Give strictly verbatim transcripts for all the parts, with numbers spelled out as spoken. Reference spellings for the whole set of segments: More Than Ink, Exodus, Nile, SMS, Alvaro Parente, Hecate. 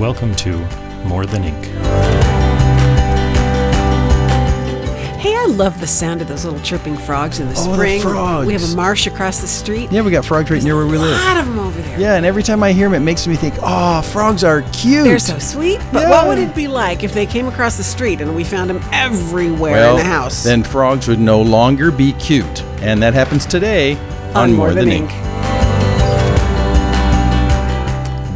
Welcome to More Than Ink. Hey, I love the sound of those little chirping frogs in the oh, spring. The frogs. We have a marsh across the street. Yeah, we got frogs right There's near where we live. There's a lot of them over there. Yeah, and every time I hear them, it makes me think, oh, frogs are cute. They're so sweet. But yeah. What would it be like if they came across the street and we found them everywhere well, in the house? Then frogs would no longer be cute. And that happens today on, on More, More Than, Than Ink. Ink.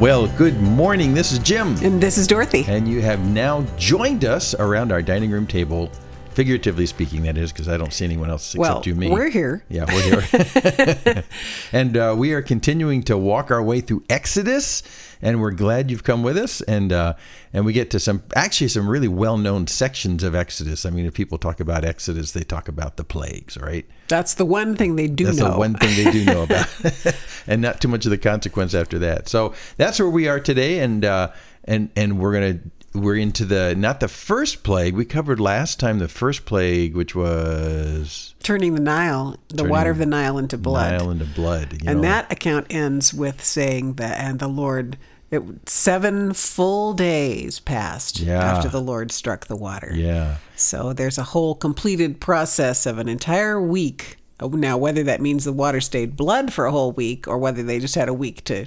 Well, good morning. This is Jim. And this is Dorothy. And you have now joined us around our dining room table, figuratively speaking, that is, because I don't see anyone else except well, you me. Well, we're here. Yeah, we're here. And uh, we are continuing to walk our way through Exodus, and we're glad you've come with us. And uh, and we get to some, actually some really well-known sections of Exodus. I mean, if people talk about Exodus, they talk about the plagues, right? That's the one thing they do that's know. That's the one thing they do know about. And not too much of the consequence after that. So that's where we are today, and uh, and and we're going to... We're into the, not the first plague. We covered last time the first plague, which was... Turning the Nile, the water of the Nile into blood. Nile into blood. You and know. That account ends with saying that, and the Lord... It, seven full days passed yeah. after the Lord struck the water. Yeah. So there's a whole completed process of an entire week. Now, whether that means the water stayed blood for a whole week, or whether they just had a week to...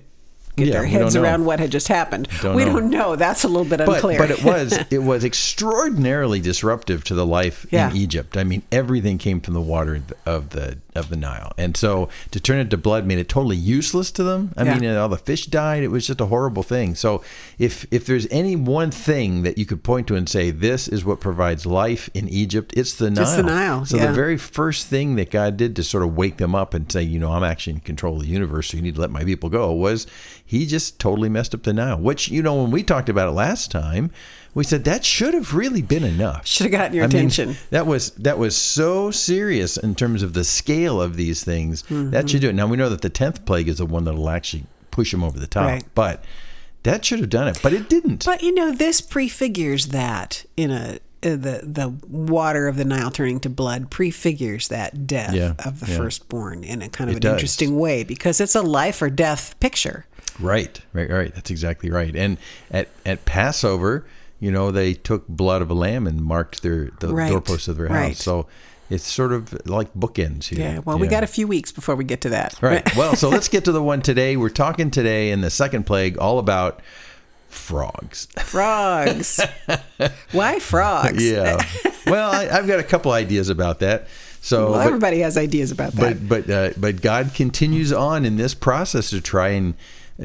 get yeah, their heads around what had just happened. Don't we know. don't know. That's a little bit unclear. But, but it was it was extraordinarily disruptive to the life yeah. in Egypt. I mean, everything came from the water of the of the Nile. And so to turn it to blood made it totally useless to them. I yeah. mean, and all the fish died. It was just a horrible thing. So if if there's any one thing that you could point to and say, this is what provides life in Egypt, it's the Nile. It's the Nile. So yeah. the very first thing that God did to sort of wake them up and say, you know, I'm actually in control of the universe, so you need to let my people go, was... He just totally messed up the Nile, which, you know, when we talked about it last time, we said that should have really been enough. Should have gotten your I attention. Mean, that was that was so serious in terms of the scale of these things. Mm-hmm. That should do it. Now, we know that the tenth plague is the one that will actually push him over the top, right. but that should have done it. But it didn't. But, you know, this prefigures that in a in the, the water of the Nile turning to blood prefigures that death yeah, of the yeah. firstborn in a kind of it an does. interesting way, because it's a life or death picture. Right, right, right. That's exactly right. And at, at Passover, you know, they took blood of a lamb and marked their the right. doorposts of their house. Right. So it's sort of like bookends here. Yeah, well, we know. got a few weeks before we get to that. Right. Well, so let's get to the one today. We're talking today in the second plague all about frogs. Frogs. Why frogs? Yeah. Well, I, I've got a couple ideas about that. So, well, but, everybody has ideas about that. But, but, uh, but God continues on in this process to try and...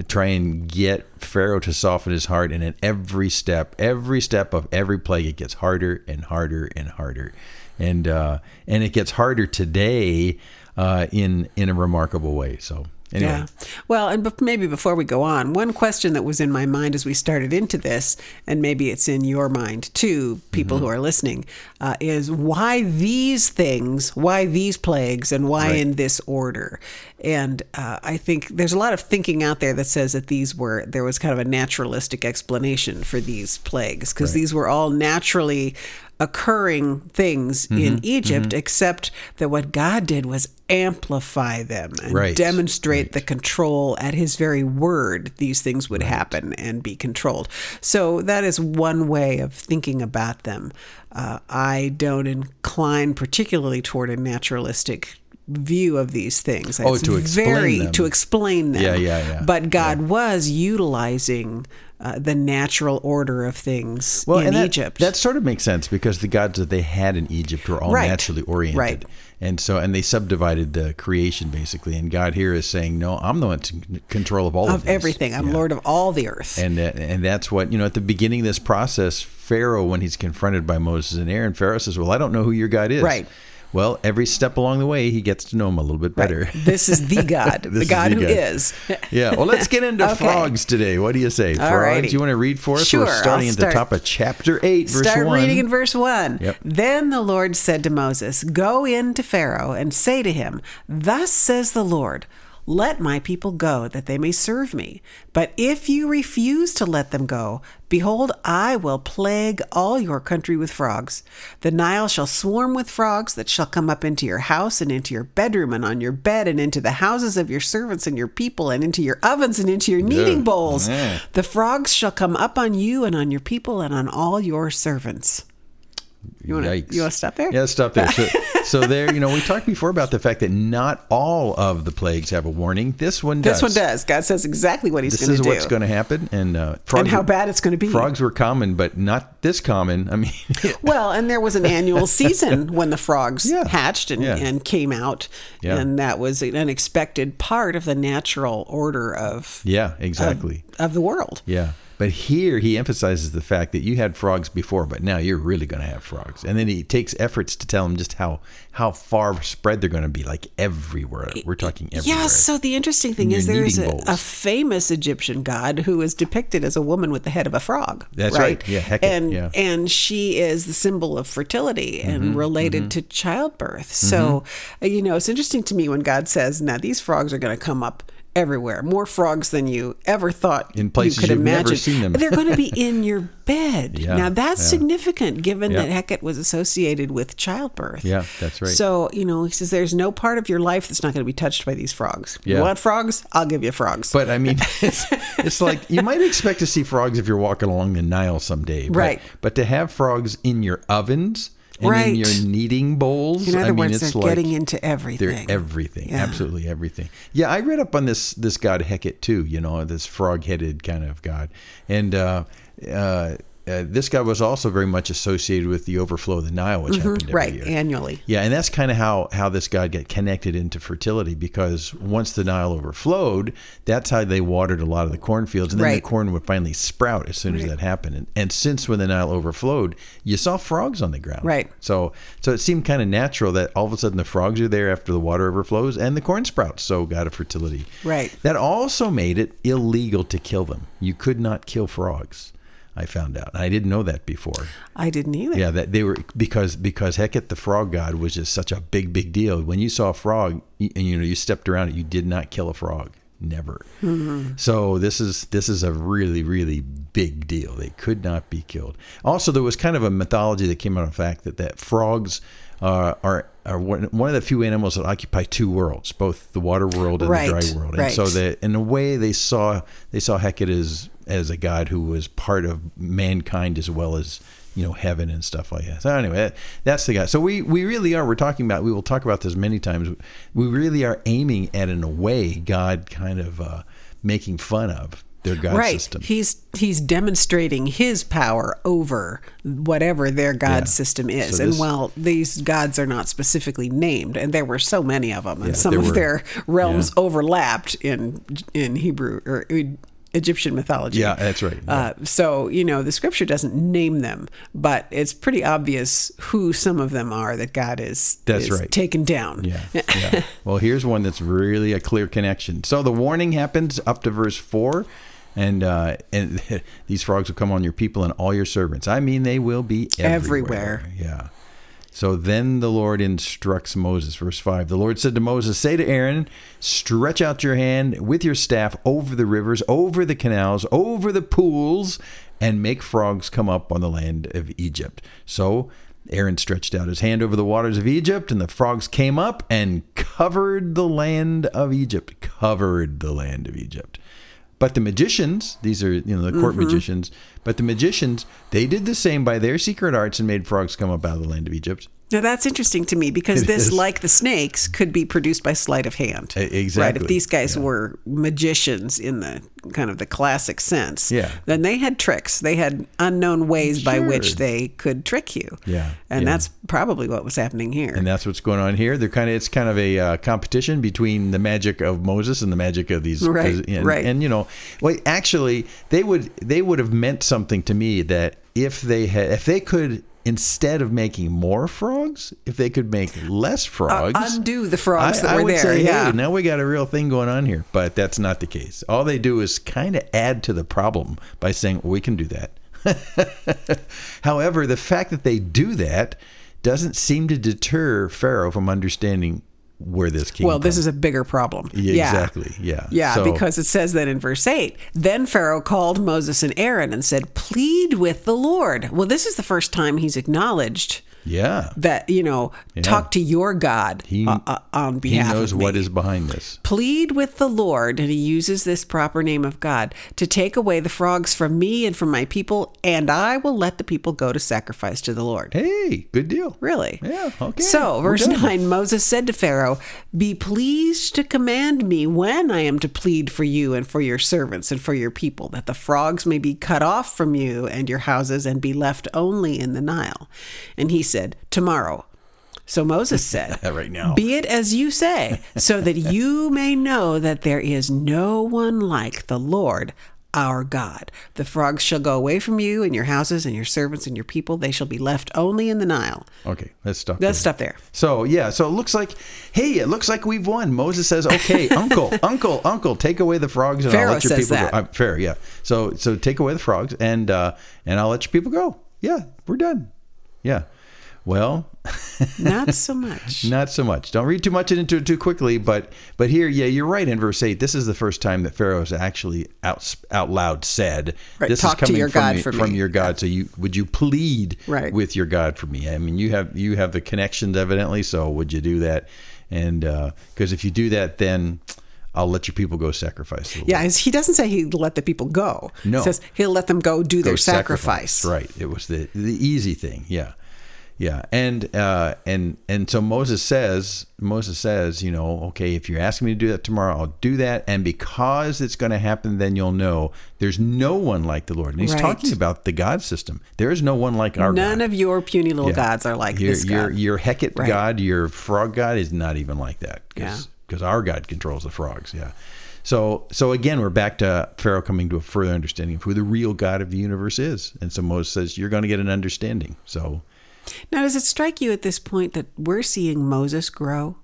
try and get Pharaoh to soften his heart, and at every step, every step of every plague, it gets harder and harder and harder, and uh, and it gets harder today uh, in in a remarkable way. So anyway, yeah. Well, and maybe before we go on, one question that was in my mind as we started into this, and maybe it's in your mind too, people mm-hmm. who are listening, uh, is why these things, why these plagues, and why right. in this order. And uh, I think there's a lot of thinking out there that says that these were, there was kind of a naturalistic explanation for these plagues, because right. these were all naturally occurring things mm-hmm, in Egypt, mm-hmm. except that what God did was amplify them and right, demonstrate right. the control at his very word. These things would right. happen and be controlled. So that is one way of thinking about them. Uh, I don't incline particularly toward a naturalistic view of these things. Oh, it's to explain very, them. To explain them. Yeah, yeah, yeah. But God yeah. was utilizing uh, the natural order of things well, in and that, Egypt. That sort of makes sense, because the gods that they had in Egypt were all right. naturally oriented. Right. And so, and they subdivided the creation, basically. And God here is saying, no, I'm the one in control of all of, of everything. I'm yeah. Lord of all the earth. And that, and that's what, you know, at the beginning of this process, Pharaoh, when he's confronted by Moses and Aaron, Pharaoh says, well, I don't know who your God is. Right. Well, every step along the way, he gets to know him a little bit better. Right. This is the God, the God is the who God. is. Yeah. Well, let's get into okay. frogs today. What do you say? Frogs, Alrighty. You want to read for us? Sure. We're starting start, at the top of chapter eight, verse start one. Start reading in verse one. Yep. Then the Lord said to Moses, "Go in to Pharaoh and say to him, 'Thus says the Lord, let my people go, that they may serve me. But if you refuse to let them go, behold, I will plague all your country with frogs. The Nile shall swarm with frogs that shall come up into your house and into your bedroom and on your bed and into the houses of your servants and your people and into your ovens and into your kneading yeah. bowls. Yeah. The frogs shall come up on you and on your people and on all your servants.'" You want to you want to stop there? Yeah, stop there. So, so there, you know, we talked before about the fact that not all of the plagues have a warning. This one does. This one does. God says exactly what he's going to do. This is what's going to happen, and uh, frogs and how were, bad it's going to be. Frogs were common, but not this common. I mean, well, and there was an annual season when the frogs yeah. hatched and, yeah. and came out, yeah. and that was an unexpected part of the natural order of yeah, exactly of, of the world. Yeah. But here he emphasizes the fact that you had frogs before, but now you're really going to have frogs. And then he takes efforts to tell them just how how far spread they're going to be, like everywhere. We're talking everywhere. Yeah, so the interesting thing is there is a, a famous Egyptian god who is depicted as a woman with the head of a frog. That's right. right. Yeah, Hecate. And, yeah. and she is the symbol of fertility and mm-hmm, related mm-hmm. to childbirth. So, mm-hmm. you know, it's interesting to me when God says, now these frogs are going to come up everywhere, more frogs than you ever thought in places you could you've imagine. Never seen them. They're going to be in your bed. Yeah, now that's yeah. significant, given yeah. that Hecate was associated with childbirth. Yeah, that's right. So you know, he says there's no part of your life that's not going to be touched by these frogs. Yeah. You want frogs? I'll give you frogs. But I mean, it's, it's like you might expect to see frogs if you're walking along the Nile someday, but, right? But to have frogs in your ovens. And right. in your kneading bowls. In other I mean, words, it's they're like getting into everything. They're everything. Yeah. Absolutely everything. Yeah, I read up on this this god Hecate too, you know, this frog-headed kind of god. And uh, uh, uh, this god was also very much associated with the overflow of the Nile, which mm-hmm. happened every right. year. Annually. Yeah, and that's kind of how, how this god got connected into fertility, because once the Nile overflowed, that's how they watered a lot of the cornfields. And then right. the corn would finally sprout as soon right. as that happened. And, and since when the Nile overflowed, you saw frogs on the ground. Right. So so it seemed kind of natural that all of a sudden the frogs are there after the water overflows and the corn sprouts. So god of fertility. Right. That also made it illegal to kill them. You could not kill frogs. I found out. I didn't know that before. I didn't either. Yeah, that they were because because Hecate, the frog god, was just such a big big deal. When you saw a frog, you, and you know you stepped around it, you did not kill a frog, never. Mm-hmm. So this is this is a really really big deal. They could not be killed. Also, there was kind of a mythology that came out of the fact that that frogs uh, are are one of the few animals that occupy two worlds, both the water world and right. the dry world. And right. so that in a way they saw they saw Hecate as as a god who was part of mankind as well as, you know, heaven and stuff like that. So anyway, that, that's the guy. So we, we really are, we're talking about, we will talk about this many times. We really are aiming at, in a way, God kind of uh, making fun of their god right. system. He's he's demonstrating his power over whatever their god yeah. system is. So and this, while these gods are not specifically named, and there were so many of them, and yeah, some of were, their realms yeah. overlapped in in Hebrew, or Egyptian mythology. Yeah, that's right. Yeah. Uh, so, you know, the scripture doesn't name them, but it's pretty obvious who some of them are that God is, that's is right. taken down. Yeah, yeah. Well, here's one that's really a clear connection. So the warning happens up to verse four. And uh, and these frogs will come on your people and all your servants. I mean, they will be everywhere. everywhere. Yeah. So then the Lord instructs Moses, verse five. The Lord said to Moses, "Say to Aaron, stretch out your hand with your staff over the rivers, over the canals, over the pools, and make frogs come up on the land of Egypt." So Aaron stretched out his hand over the waters of Egypt, and the frogs came up and covered the land of Egypt, covered the land of Egypt. But the magicians, these are, you know, the court mm-hmm. magicians, but the magicians, they did the same by their secret arts and made frogs come up out of the land of Egypt. Now, that's interesting to me because it this, is. like the snakes, could be produced by sleight of hand. Exactly. Right? If these guys yeah. were magicians in the kind of the classic sense, yeah. then they had tricks. They had unknown ways sure. by which they could trick you. Yeah. And yeah. that's probably what was happening here. And that's what's going on here. They're kind of, it's kind of a uh, competition between the magic of Moses and the magic of these. Right, and, right. And, you know, well, actually, they would, they would have meant something to me that if they had, if they could instead of making more frogs, if they could make less frogs, uh, undo the frogs I, that were I would there. Say, yeah. Hey, now we got a real thing going on here, but that's not the case. All they do is kind of add to the problem by saying, well, we can do that. However, the fact that they do that doesn't seem to deter Pharaoh from understanding where this came well, from. Well, this is a bigger problem. Yeah, yeah. Exactly. Yeah. Yeah, so, because it says that in verse eight, then Pharaoh called Moses and Aaron and said, plead with the Lord. Well, this is the first time he's acknowledged yeah. that, you know, yeah. talk to your God he, uh, on behalf of me. He knows what is behind this. Plead with the Lord, and he uses this proper name of God, to take away the frogs from me and from my people, and I will let the people go to sacrifice to the Lord. Hey, good deal. Really? Yeah, okay. So, verse nine, Moses said to Pharaoh, be pleased to command me when I am to plead for you and for your servants and for your people, that the frogs may be cut off from you and your houses and be left only in the Nile. And he said, Said, tomorrow. So Moses said, right now. Be it as you say, so that you may know that there is no one like the Lord our God. The frogs shall go away from you and your houses and your servants and your people. They shall be left only in the Nile. Okay, let's stop there. Let's stop there. So, yeah, so it looks like, hey, it looks like we've won. Moses says, okay, uncle, uncle, uncle, take away the frogs and Pharaoh I'll let your says people that. Go. I'm fair, yeah. So, so take away the frogs and, uh, and I'll let your people go. Yeah, we're done. Yeah. Well, not so much. Not so much. Don't read too much into it too quickly. But but here, yeah, you're right. In verse eight, this is the first time that Pharaoh has actually out out loud said, right, "This is coming your from, me, from your God." So you would you plead right. with your God for me? I mean, you have you have the connections evidently. So would you do that? And because uh, if you do that, then I'll let your people go sacrifice. The Lord. Yeah, he doesn't say he'd let the people go. No, he says he'll let them go do go their sacrifice. sacrifice. Right. It was the the easy thing. Yeah. Yeah, and uh, and and so Moses says, Moses says, you know, okay, if you're asking me to do that tomorrow, I'll do that. And because it's going to happen, then you'll know there's no one like the Lord. And he's right. talking about the God system. There is no one like our None God. None of your puny little yeah. gods are like your, this God. Your, your Hecate right. God, your frog God is not even like that. Because yeah. our God controls the frogs, yeah. So so again, we're back to Pharaoh coming to a further understanding of who the real God of the universe is. And so Moses says, you're going to get an understanding. So... Now, does it strike you at this point that we're seeing Moses grow?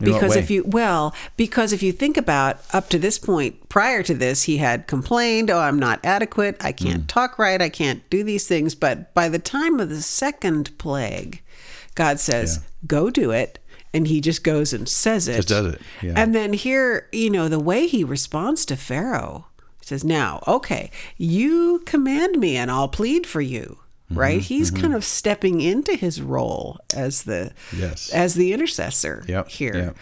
Because if you, well, because if you think about up to this point, prior to this, he had complained, oh, I'm not adequate. I can't mm. talk right. I can't do these things. But by the time of the second plague, God says, yeah. go do it. And he just goes and says it. Just does it. Yeah. And then here, you know, the way he responds to Pharaoh, he says, now, okay, you command me and I'll plead for you. Right, he's mm-hmm. kind of stepping into his role as the yes. as the intercessor yep. here. Yep.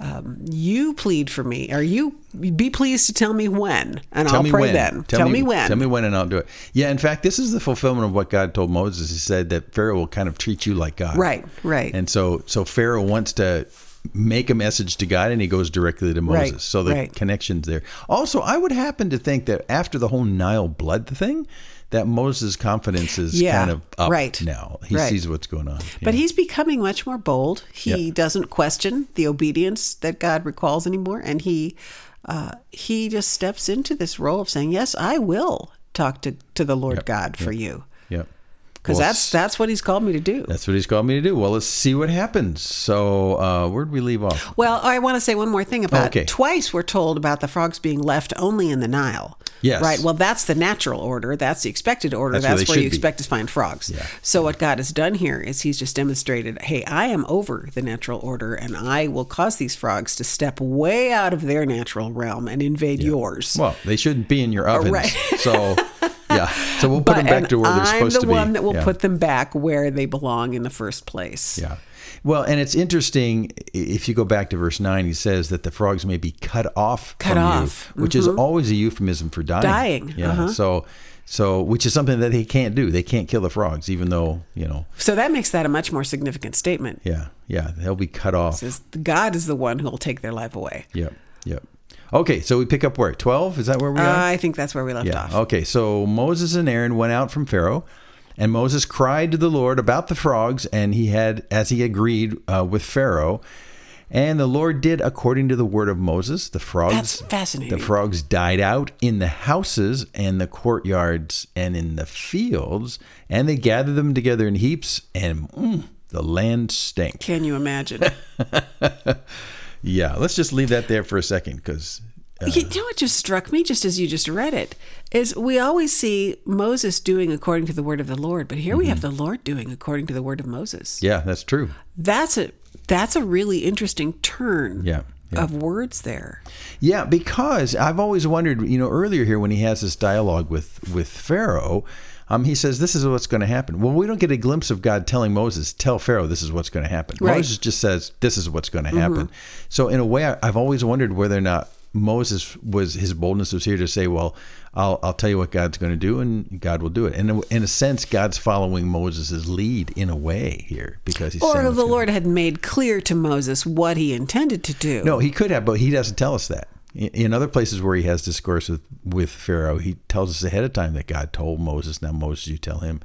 Um, you plead for me, or you be pleased to tell me when, and tell I'll pray when. Then. Tell, tell me, me when. Tell me when, and I'll do it. Yeah, in fact, this is the fulfillment of what God told Moses. He said that Pharaoh will kind of treat you like God. Right, right. And so, so Pharaoh wants to make a message to God, and he goes directly to Moses. Right, so the right. connection's there. Also, I would happen to think that after the whole Nile blood thing, that Moses' confidence is yeah, kind of up right. now. He right. sees what's going on. But know? he's becoming much more bold. He yeah. doesn't question the obedience that God recalls anymore. And he uh, he just steps into this role of saying, yes, I will talk to, to the Lord yep. God for yep. you. Yep. Because well, that's that's what he's called me to do. That's what he's called me to do. Well, let's see what happens. So uh, where'd we leave off? Well, I want to say one more thing about oh, okay. twice we're told about the frogs being left only in the Nile. Yes. Right. Well, that's the natural order. That's the expected order. That's, that's where you expect be. to find frogs. Yeah. So what God has done here is he's just demonstrated, hey, I am over the natural order and I will cause these frogs to step way out of their natural realm and invade yeah. yours. Well, they shouldn't be in your ovens. Right. So... Yeah, so we'll put but, them back to where they're I'm supposed the to be. I'm the one that will yeah. put them back where they belong in the first place. Yeah. Well, and it's interesting, if you go back to verse nine, he says that the frogs may be cut off cut from off. you, which mm-hmm. is always a euphemism for dying. Dying. Yeah, uh-huh. so, so, which is something that they can't do. They can't kill the frogs, even though, you know. So that makes that a much more significant statement. Yeah, yeah, they'll be cut off. It says God is the one who will take their life away. Yep, yep. Okay, so we pick up where? twelve? Is that where we are? Uh, I think that's where we left yeah. off. Okay, so Moses and Aaron went out from Pharaoh, and Moses cried to the Lord about the frogs, and he had, as he agreed uh, with Pharaoh, And the Lord did according to the word of Moses. The frogs, That's fascinating. The frogs died out in the houses and the courtyards and in the fields, and they gathered them together in heaps, and mm, the land stank. Can you imagine? Yeah, let's just leave that there for a second, because... Uh, you know what just struck me, just as you just read it, is we always see Moses doing according to the word of the Lord, but here mm-hmm. we have the Lord doing according to the word of Moses. Yeah, that's true. That's a that's a really interesting turn yeah, yeah. of words there. Yeah, because I've always wondered, you know, earlier here when he has this dialogue with, with Pharaoh, um, he says, this is what's going to happen. Well, we don't get a glimpse of God telling Moses, tell Pharaoh this is what's going to happen. Right. Moses just says, this is what's going to happen. Mm-hmm. So in a way, I, I've always wondered whether or not Moses was, his boldness was here to say, well, I'll I'll tell you what God's going to do, and God will do it. And in a sense, God's following Moses' lead in a way here, because he's or saying the Lord had made clear to Moses what he intended to do. No, he could have, but he doesn't tell us that. In other places where he has discourse with, with Pharaoh, he tells us ahead of time that God told Moses, now Moses, you tell him.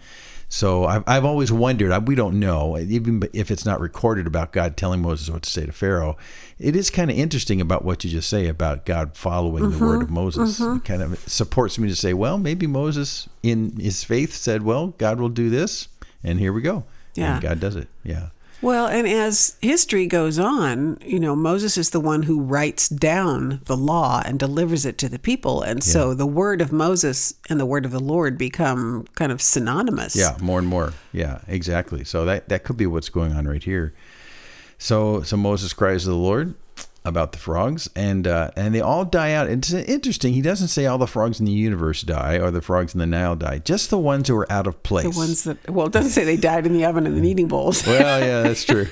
So I've, I've always wondered, I, we don't know, even if it's not recorded about God telling Moses what to say to Pharaoh, it is kind of interesting about what you just say about God following mm-hmm, the word of Moses. Mm-hmm. It kind of supports me to say, well, maybe Moses in his faith said, well, God will do this, and here we go. Yeah. And God does it. Yeah. Well, and as history goes on, you know, Moses is the one who writes down the law and delivers it to the people. And yeah. so the word of Moses and the word of the Lord become kind of synonymous. Yeah, more and more. Yeah, exactly. So that, that could be what's going on right here. So so Moses cries to the Lord about the frogs, and uh, and they all die out. It's interesting. He doesn't say all the frogs in the universe die or the frogs in the Nile die. Just the ones who are out of place. The ones that, well, it doesn't say they died in the oven and the kneading bowls. Well, yeah, that's true.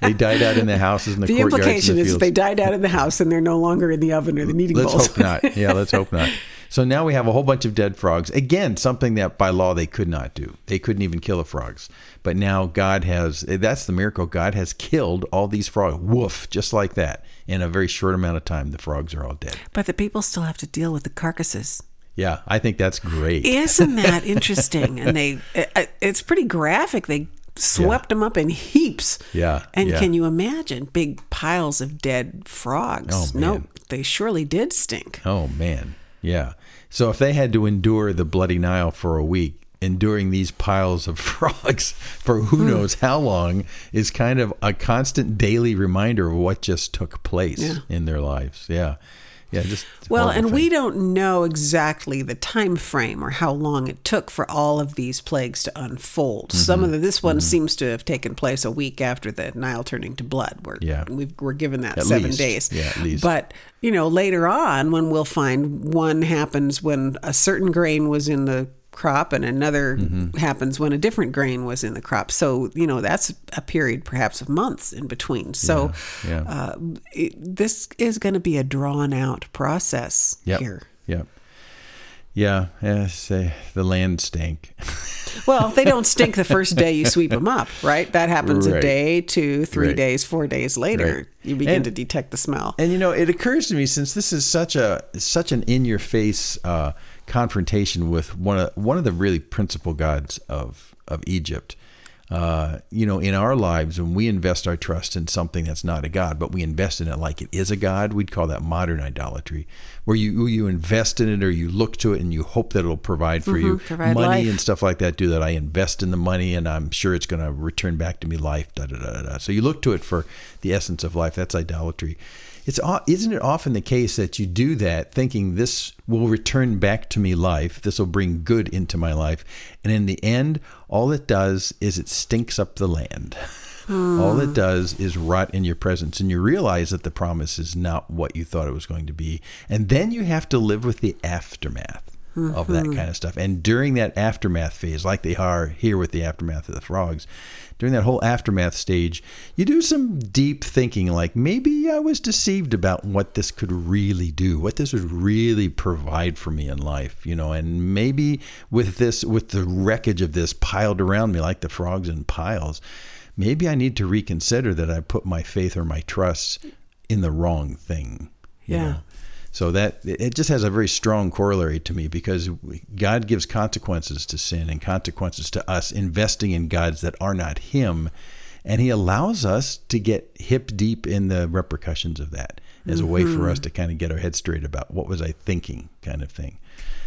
They died out in the houses and the, the courtyards. The implication is they died out in the house and they're no longer in the oven or the kneading let's bowls. Let's hope not. Yeah, let's hope not. So now we have a whole bunch of dead frogs. Again, something that by law they could not do. They couldn't even kill the frogs. But now God has, that's the miracle. God has killed all these frogs. Woof, just like that. In a very short amount of time, the frogs are all dead. But the people still have to deal with the carcasses. Yeah, I think that's great. Isn't that interesting? And they, it's pretty graphic. They swept yeah. them up in heaps. Yeah. And yeah. can you imagine big piles of dead frogs? Oh, man. No, they surely did stink. Oh, man. Yeah. So if they had to endure the bloody Nile for a week, enduring these piles of frogs for who knows how long is kind of a constant daily reminder of what just took place yeah. in their lives. Yeah. Yeah, just well, and thing. We don't know exactly the time frame or how long it took for all of these plagues to unfold. Mm-hmm. Some of the, this one mm-hmm. seems to have taken place a week after the Nile turning to blood. We're yeah. we've, we're given that at seven least. days. Yeah, at least. But you know, later on, when we'll find one happens when a certain grain was in the crop, and another mm-hmm. happens when a different grain was in the crop. So, you know, that's a period perhaps of months in between. So yeah, yeah. Uh, it, this is going to be a drawn out process yep. here. Yep. Yeah. Yeah. Say the land stink. Well, they don't stink the first day you sweep them up, right? That happens right. a day, two, three right. days, four days later. Right. You begin and, to detect the smell. And, you know, it occurs to me, since this is such a such an in-your-face uh, confrontation with one of one of the really principal gods of of Egypt, uh, you know, in our lives, when we invest our trust in something that's not a god, but we invest in it like it is a god, we'd call that modern idolatry, where you you invest in it or you look to it and you hope that it'll provide for mm-hmm, you provide money life. And stuff like that. Do that. I invest in the money and I'm sure it's going to return back to me life. Da, da, da, da. So you look to it for the essence of life. That's idolatry. It's isn't it often the case that you do that thinking this will return back to me life, this will bring good into my life, and in the end, all it does is it stinks up the land. Mm. All it does is rot in your presence, and you realize that the promise is not what you thought it was going to be, and then you have to live with the aftermath mm-hmm. of that kind of stuff. And during that aftermath phase, like they are here with the aftermath of the frogs, during that whole aftermath stage, you do some deep thinking, like maybe I was deceived about what this could really do, what this would really provide for me in life, you know, and maybe with this, with the wreckage of this piled around me, like the frogs in piles, maybe I need to reconsider that I put my faith or my trust in the wrong thing. Yeah. You know? So that it just has a very strong corollary to me, because God gives consequences to sin and consequences to us investing in gods that are not him. And he allows us to get hip deep in the repercussions of that as mm-hmm. a way for us to kind of get our head straight about what was I thinking kind of thing.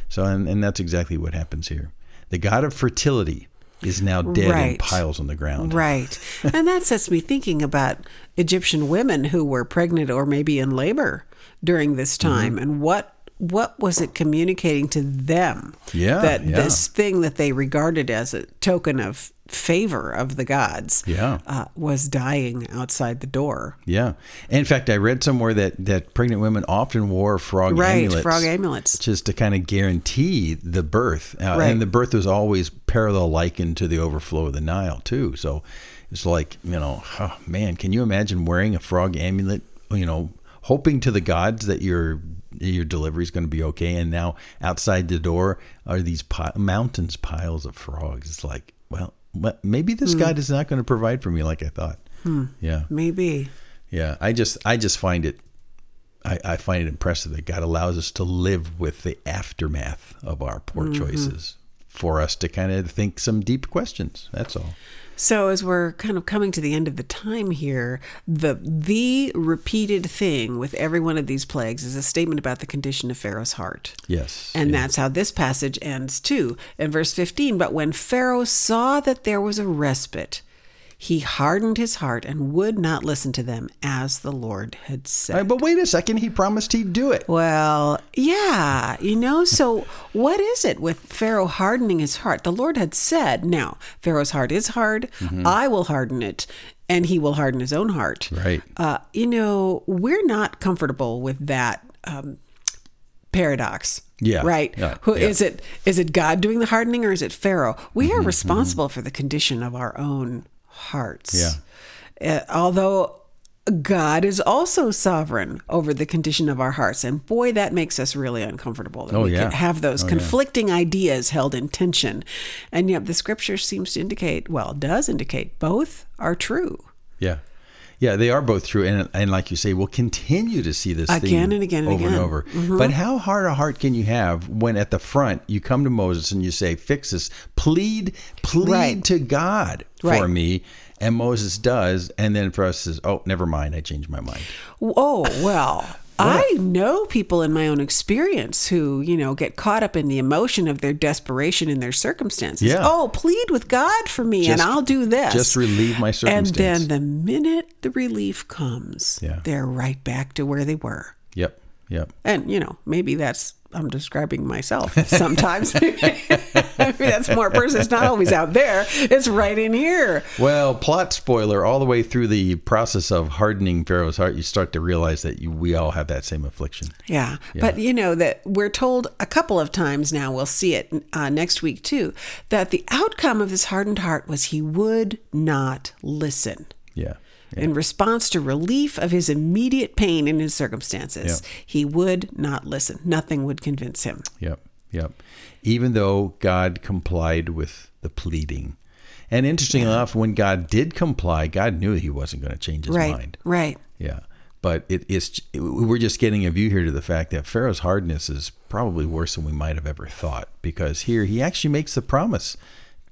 So, and, and that's exactly what happens here. The god of fertility is now dead right. in piles on the ground. Right. And that sets me thinking about Egyptian women who were pregnant or maybe in labor during this time. Mm-hmm. And what what was it communicating to them? Yeah, that yeah. this thing that they regarded as a token of favor of the gods yeah. uh, was dying outside the door. Yeah. And in fact, I read somewhere that, that pregnant women often wore frog right, amulets. Right, frog amulets. Just to kind of guarantee the birth. Uh, right. And the birth was always parallel likened to the overflow of the Nile, too. So it's like, you know, oh, man, can you imagine wearing a frog amulet, you know, hoping to the gods that your your delivery is going to be okay. And now outside the door are these pi- mountains, piles of frogs. It's like, well, maybe this mm. god is not going to provide for me like I thought. Hmm. Yeah, maybe. Yeah, I just I just find it I, I find it impressive that God allows us to live with the aftermath of our poor mm-hmm. choices for us to kind of think some deep questions. That's all. So as we're kind of coming to the end of the time here, the the repeated thing with every one of these plagues is a statement about the condition of Pharaoh's heart. Yes. And yes. that's how this passage ends too. In verse fifteen, but when Pharaoh saw that there was a respite, he hardened his heart and would not listen to them as the Lord had said. Right, but wait a second, he promised he'd do it. Well, yeah, you know, so what is it with Pharaoh hardening his heart? The Lord had said, now, Pharaoh's heart is hard, mm-hmm. I will harden it, and he will harden his own heart. Right. Uh, you know, we're not comfortable with that um, paradox. Yeah. Right. Yeah, Who yeah. is it? Is it God doing the hardening or is it Pharaoh? We mm-hmm, are responsible mm-hmm. for the condition of our own hearts. Yeah. Uh, although God is also sovereign over the condition of our hearts. And boy, that makes us really uncomfortable that oh, we yeah. can have those oh, conflicting yeah. ideas held in tension. And yet the scripture seems to indicate, well, does indicate both are true. Yeah. Yeah, they are both true. And and like you say, we'll continue to see this again thing and again and over again. and over. Mm-hmm. But how hard a heart can you have when at the front you come to Moses and you say, fix this, plead, plead right. to God for right. me. And Moses does. And then for us says, oh, never mind. I changed my mind. Oh, well. What? I know people in my own experience who, you know, get caught up in the emotion of their desperation in their circumstances. Yeah. Oh, plead with God for me just, and I'll do this. Just relieve my circumstance. And then the minute the relief comes, yeah. they're right back to where they were. Yep, yep. And, you know, maybe that's, I'm describing myself sometimes. Maybe that's more personal. It's not always out there. It's right in here. Well, plot spoiler, all the way through the process of hardening Pharaoh's heart, you start to realize that you, we all have that same affliction. Yeah. yeah. But you know that we're told a couple of times now, we'll see it uh, next week too, that the outcome of this hardened heart was he would not listen. Yeah. Yeah. In response to relief of his immediate pain in his circumstances, yeah. he would not listen. Nothing would convince him. Yep, yep. Even though God complied with the pleading. And interestingly yeah. enough, when God did comply, God knew he wasn't going to change his right. mind. Right, right. Yeah. But it is, it, we're just getting a view here to the fact that Pharaoh's hardness is probably worse than we might have ever thought. Because here he actually makes the promise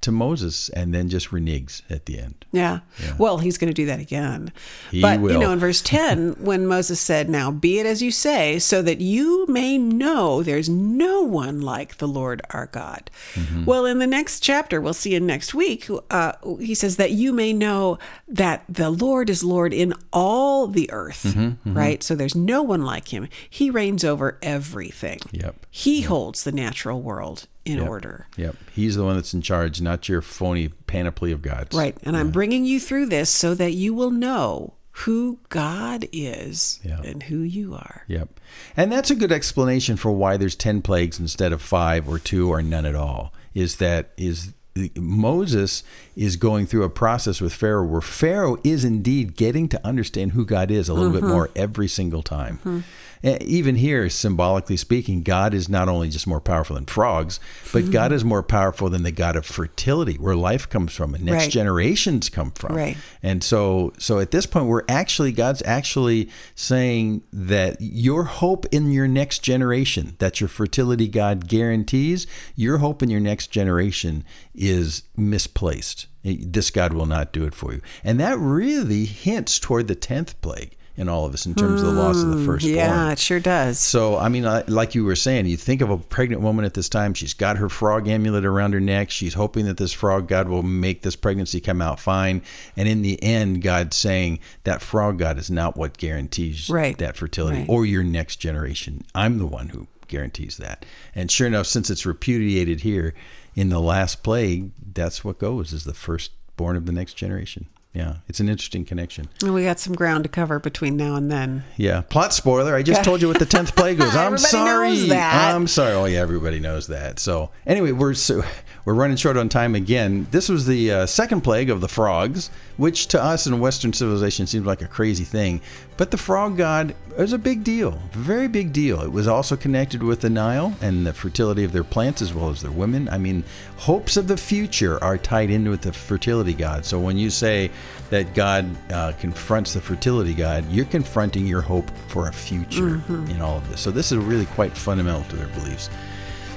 to Moses and then just reneges at the end. Yeah. yeah. Well, he's going to do that again. He but, will. You know, in verse ten, when Moses said, now be it as you say, so that you may know there's no one like the Lord our God. Mm-hmm. Well, in the next chapter, we'll see in next week, uh, he says that you may know that the Lord is Lord in all the earth, mm-hmm, mm-hmm. right? So there's no one like him. He reigns over everything. Yep. He yep. holds the natural world in yep. order. Yep. He's the one that's in charge, not your phony panoply of gods. Right. And yeah. I'm bringing you through this so that you will know who God is yep. and who you are. Yep. And that's a good explanation for why there's ten plagues instead of five or two or none at all. Is that is Moses is going through a process with Pharaoh where Pharaoh is indeed getting to understand who God is a little mm-hmm. bit more every single time. Mm-hmm. Even here, symbolically speaking, God is not only just more powerful than frogs, but mm-hmm. God is more powerful than the God of fertility, where life comes from and next right. generations come from. Right. And so, so at this point, we're actually, God's actually saying that your hope in your next generation, that your fertility God guarantees, your hope in your next generation is misplaced. This God will not do it for you. And that really hints toward the tenth plague in all of us in terms mm, of the loss of the firstborn. Yeah, it sure does. So, I mean, like you were saying, you think of a pregnant woman at this time. She's got her frog amulet around her neck. She's hoping that this frog god will make this pregnancy come out fine. And in the end, God's saying that frog god is not what guarantees right. that fertility right. or your next generation. I'm the one who guarantees that. And sure enough, since it's repudiated here in the last plague, that's what goes, is the firstborn of the next generation. Yeah, it's an interesting connection. And we got some ground to cover between now and then. Yeah, plot spoiler. I just told you what the tenth plague was. I'm sorry. Knows that. I'm sorry. Oh yeah, everybody knows that. So anyway, we're so, we're running short on time again. This was the uh, second plague of the frogs, which to us in Western civilization seems like a crazy thing, but the frog god was a big deal, very big deal. It was also connected with the Nile and the fertility of their plants as well as their women. I mean, hopes of the future are tied in with the fertility god. So when you say that God uh, confronts the fertility god, you're confronting your hope for a future mm-hmm. in all of this. So this is really quite fundamental to their beliefs.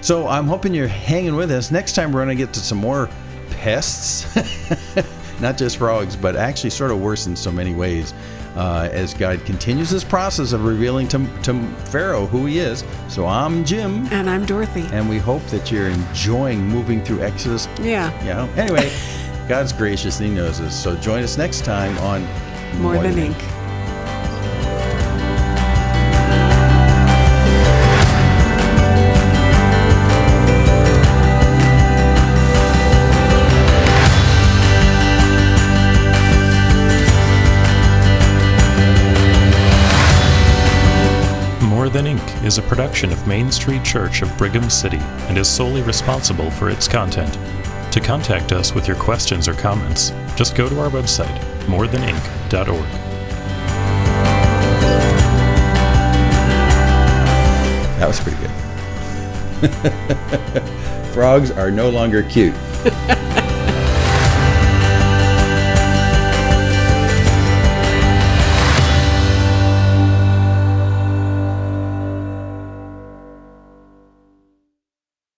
So I'm hoping you're hanging with us. Next time we're going to get to some more pests, not just frogs, but actually sort of worse in so many ways uh, as God continues this process of revealing to, to Pharaoh who he is. So I'm Jim. And I'm Dorothy. And we hope that you're enjoying moving through Exodus. Yeah. Yeah. Anyway. God's gracious and he knows us. So join us next time on More, More Than Ink. Ink. More Than Ink is a production of Main Street Church of Brigham City and is solely responsible for its content. To contact us with your questions or comments, just go to our website, more than ink dot org. That was pretty good. Frogs are no longer cute.